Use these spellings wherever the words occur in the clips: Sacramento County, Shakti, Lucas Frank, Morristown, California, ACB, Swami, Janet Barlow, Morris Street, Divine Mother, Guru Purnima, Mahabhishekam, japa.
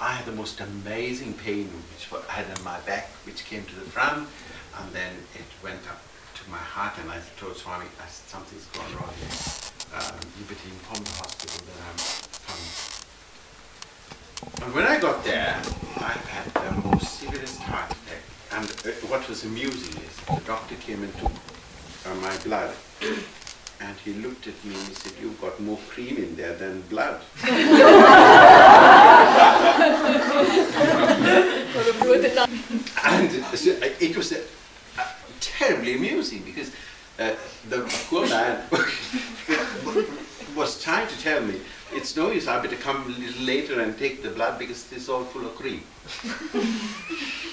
I had the most amazing pain which I had in my back, which came to the front, and then it went up to my heart, and I told Swami, I said, something's gone wrong here. You've been from the hospital that I'm from. And when I got there, I had the most serious heart attack. And what was amusing is, the doctor came and took my blood, and he looked at me and he said, you've got more cream in there than blood. And so it was terribly amusing, because the poor man was trying to tell me, it's no use, I better come a little later and take the blood because it's all full of cream.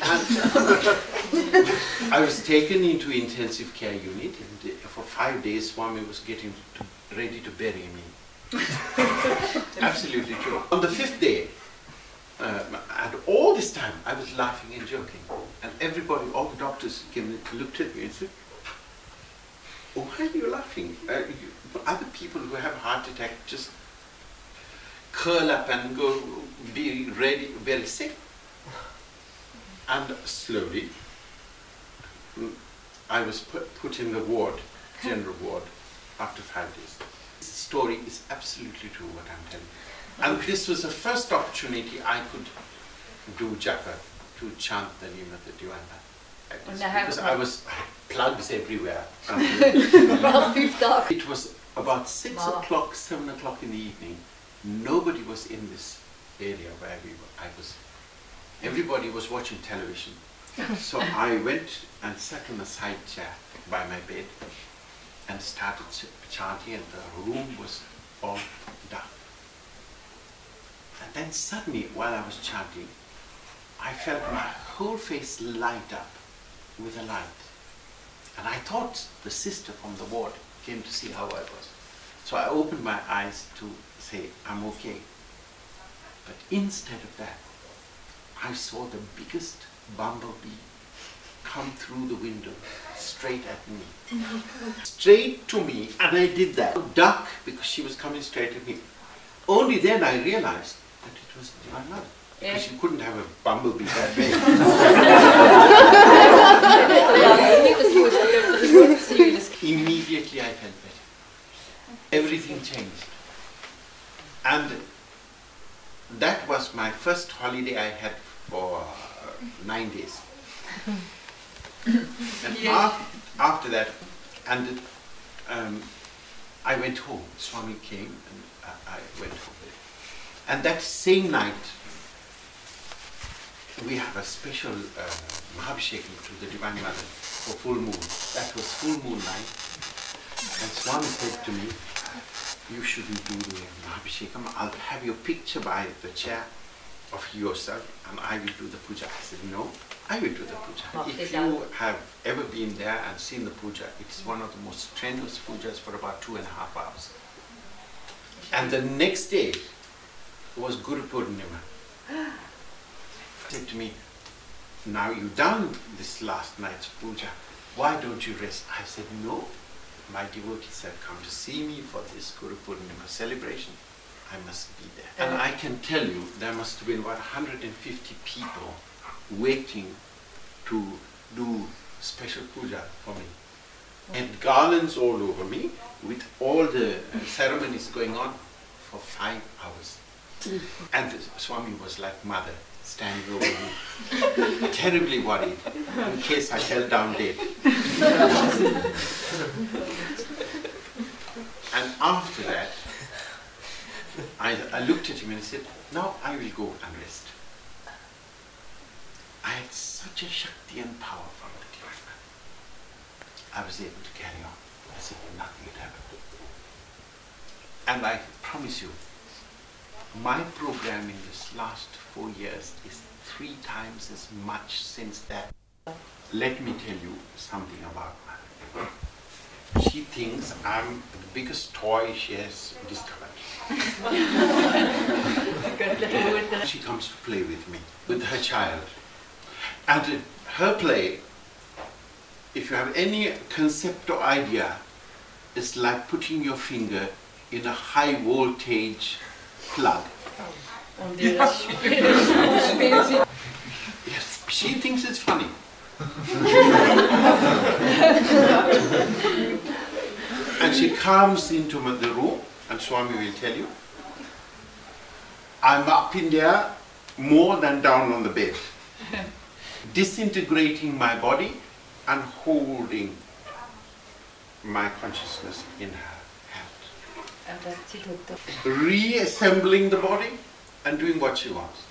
And I was taken into intensive care unit, and for 5 days Swami was getting ready to bury me. Absolutely true. On the 5th day, and all this time I was laughing and joking, and everybody, all the doctors came and looked at me and said, why are you laughing? Other people who have a heart attack just curl up and go be ready, very sick. And slowly, I was put in the ward, general ward, after 5 days. This story is absolutely true, what I'm telling you. And this was the first opportunity I could do japa, to chant the name of the Divine Mother. Because I was plugs everywhere. It was about 6 o'clock, 7 o'clock in the evening. Nobody was in this area where I was. Everybody was watching television. So I went and sat on a side chair by my bed and started chanting, and the room was all dark. And then suddenly, while I was chanting, I felt my whole face light up with a light. And I thought the sister from the ward came to see how I was. So I opened my eyes to say, I'm okay. But instead of that, I saw the biggest bumblebee come through the window, straight at me. Straight to me, and I did that. Duck, because she was coming straight at me. Only then I realized that it was my mother. Because you couldn't have a bumblebee that big. Immediately I felt better. Everything changed. And that was my first holiday I had for 9 days. And after that, and I went home. Swami came and I went home. And that same night, we have a special Mahabhishekam to the Divine Mother for full moon. That was full moon night. And Swami said to me, you shouldn't do the Mahabhishekam. I'll have your picture by the chair of yourself, and I will do the puja. I said, no, I will do the puja. If you have ever been there and seen the puja, it's one of the most strenuous pujas for about 2.5 hours. And the next day was Guru Purnima. Said to me, now you've done this last night's puja, why don't you rest? I said, no, my devotees have come to see me for this Guru Purnima celebration. I must be there. And I can tell you, there must have been about 150 people waiting to do special puja for me. And garlands all over me, with all the ceremonies going on for 5 hours. And Swami was like mother, standing over me, terribly worried in case I fell down dead. And after that, I looked at him and I said, now I will go and rest. I had such a Shakti and power from the Divine Mother. I was able to carry on as if nothing had happened. And I promise you, my program in this last 4 years is 3 times as much since that. Let me tell you something about Mother. She thinks I'm the biggest toy she has discovered. She comes to play with me, with her child. And her play, if you have any concept or idea, is like putting your finger in a high voltage plug. on the yeah. Yes, she thinks it's funny. And she comes into the room, and Swami will tell you, I'm up in the air more than down on the bed, disintegrating my body and holding my consciousness in her hand, reassembling the body and doing what she wants.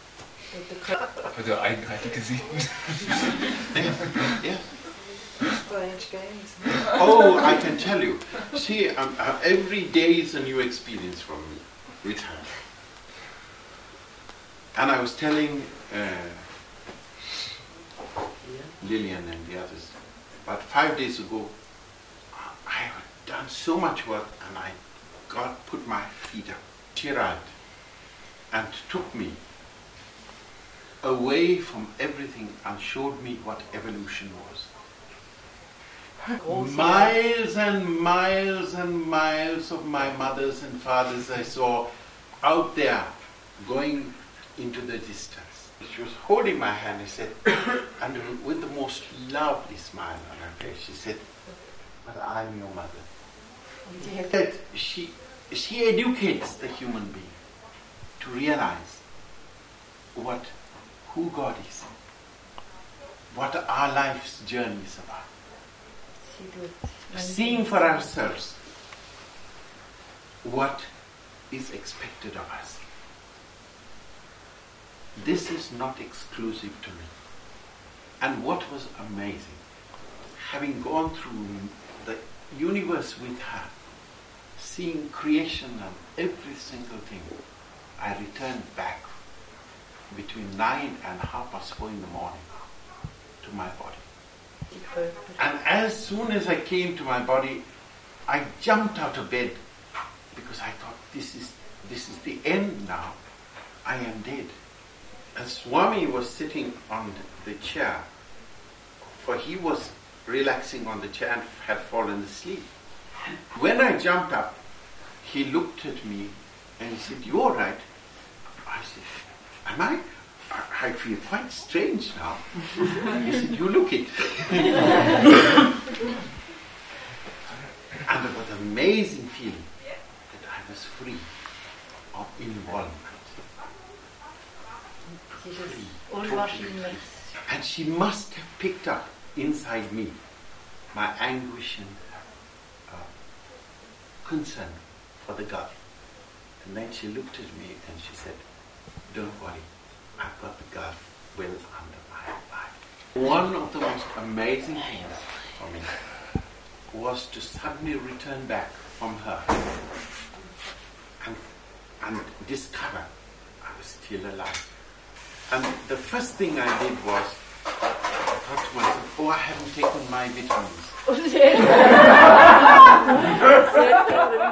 Yeah, yeah. Oh, I can tell you. See, every day is a new experience for me with her. And I was telling Lillian and the others, about 5 days ago, I had done so much work and I put my feet up. She arrived and took me away from everything and showed me what evolution was. Miles and miles and miles of my mothers and fathers I saw out there going into the distance. She was holding my hand, I said, and with the most lovely smile on her face, she said, but I'm your mother. That she educates the human being to realize who God is, what our life's journey is about. Seeing for ourselves what is expected of us. This is not exclusive to me. And what was amazing, having gone through the universe with her, seeing creation and every single thing, I returned back between 9 and 4:30 in the morning to my body. And as soon as I came to my body, I jumped out of bed because I thought, this is the end now. I am dead. And Swami was sitting on the chair, for he was relaxing on the chair and had fallen asleep. When I jumped up, he looked at me and he said, "You all right?" I said, "Am I? I feel quite strange now." He said, "You look it." And it was an amazing feeling that I was free of involvement. Free. And she must have picked up inside me my anguish and concern for the girl. And then she looked at me and she said, "Don't worry. I've got the God well under my life." One of the most amazing things for me was to suddenly return back from her and discover I was still alive. And the first thing I did was I thought to myself, "Oh, I haven't taken my vitamins."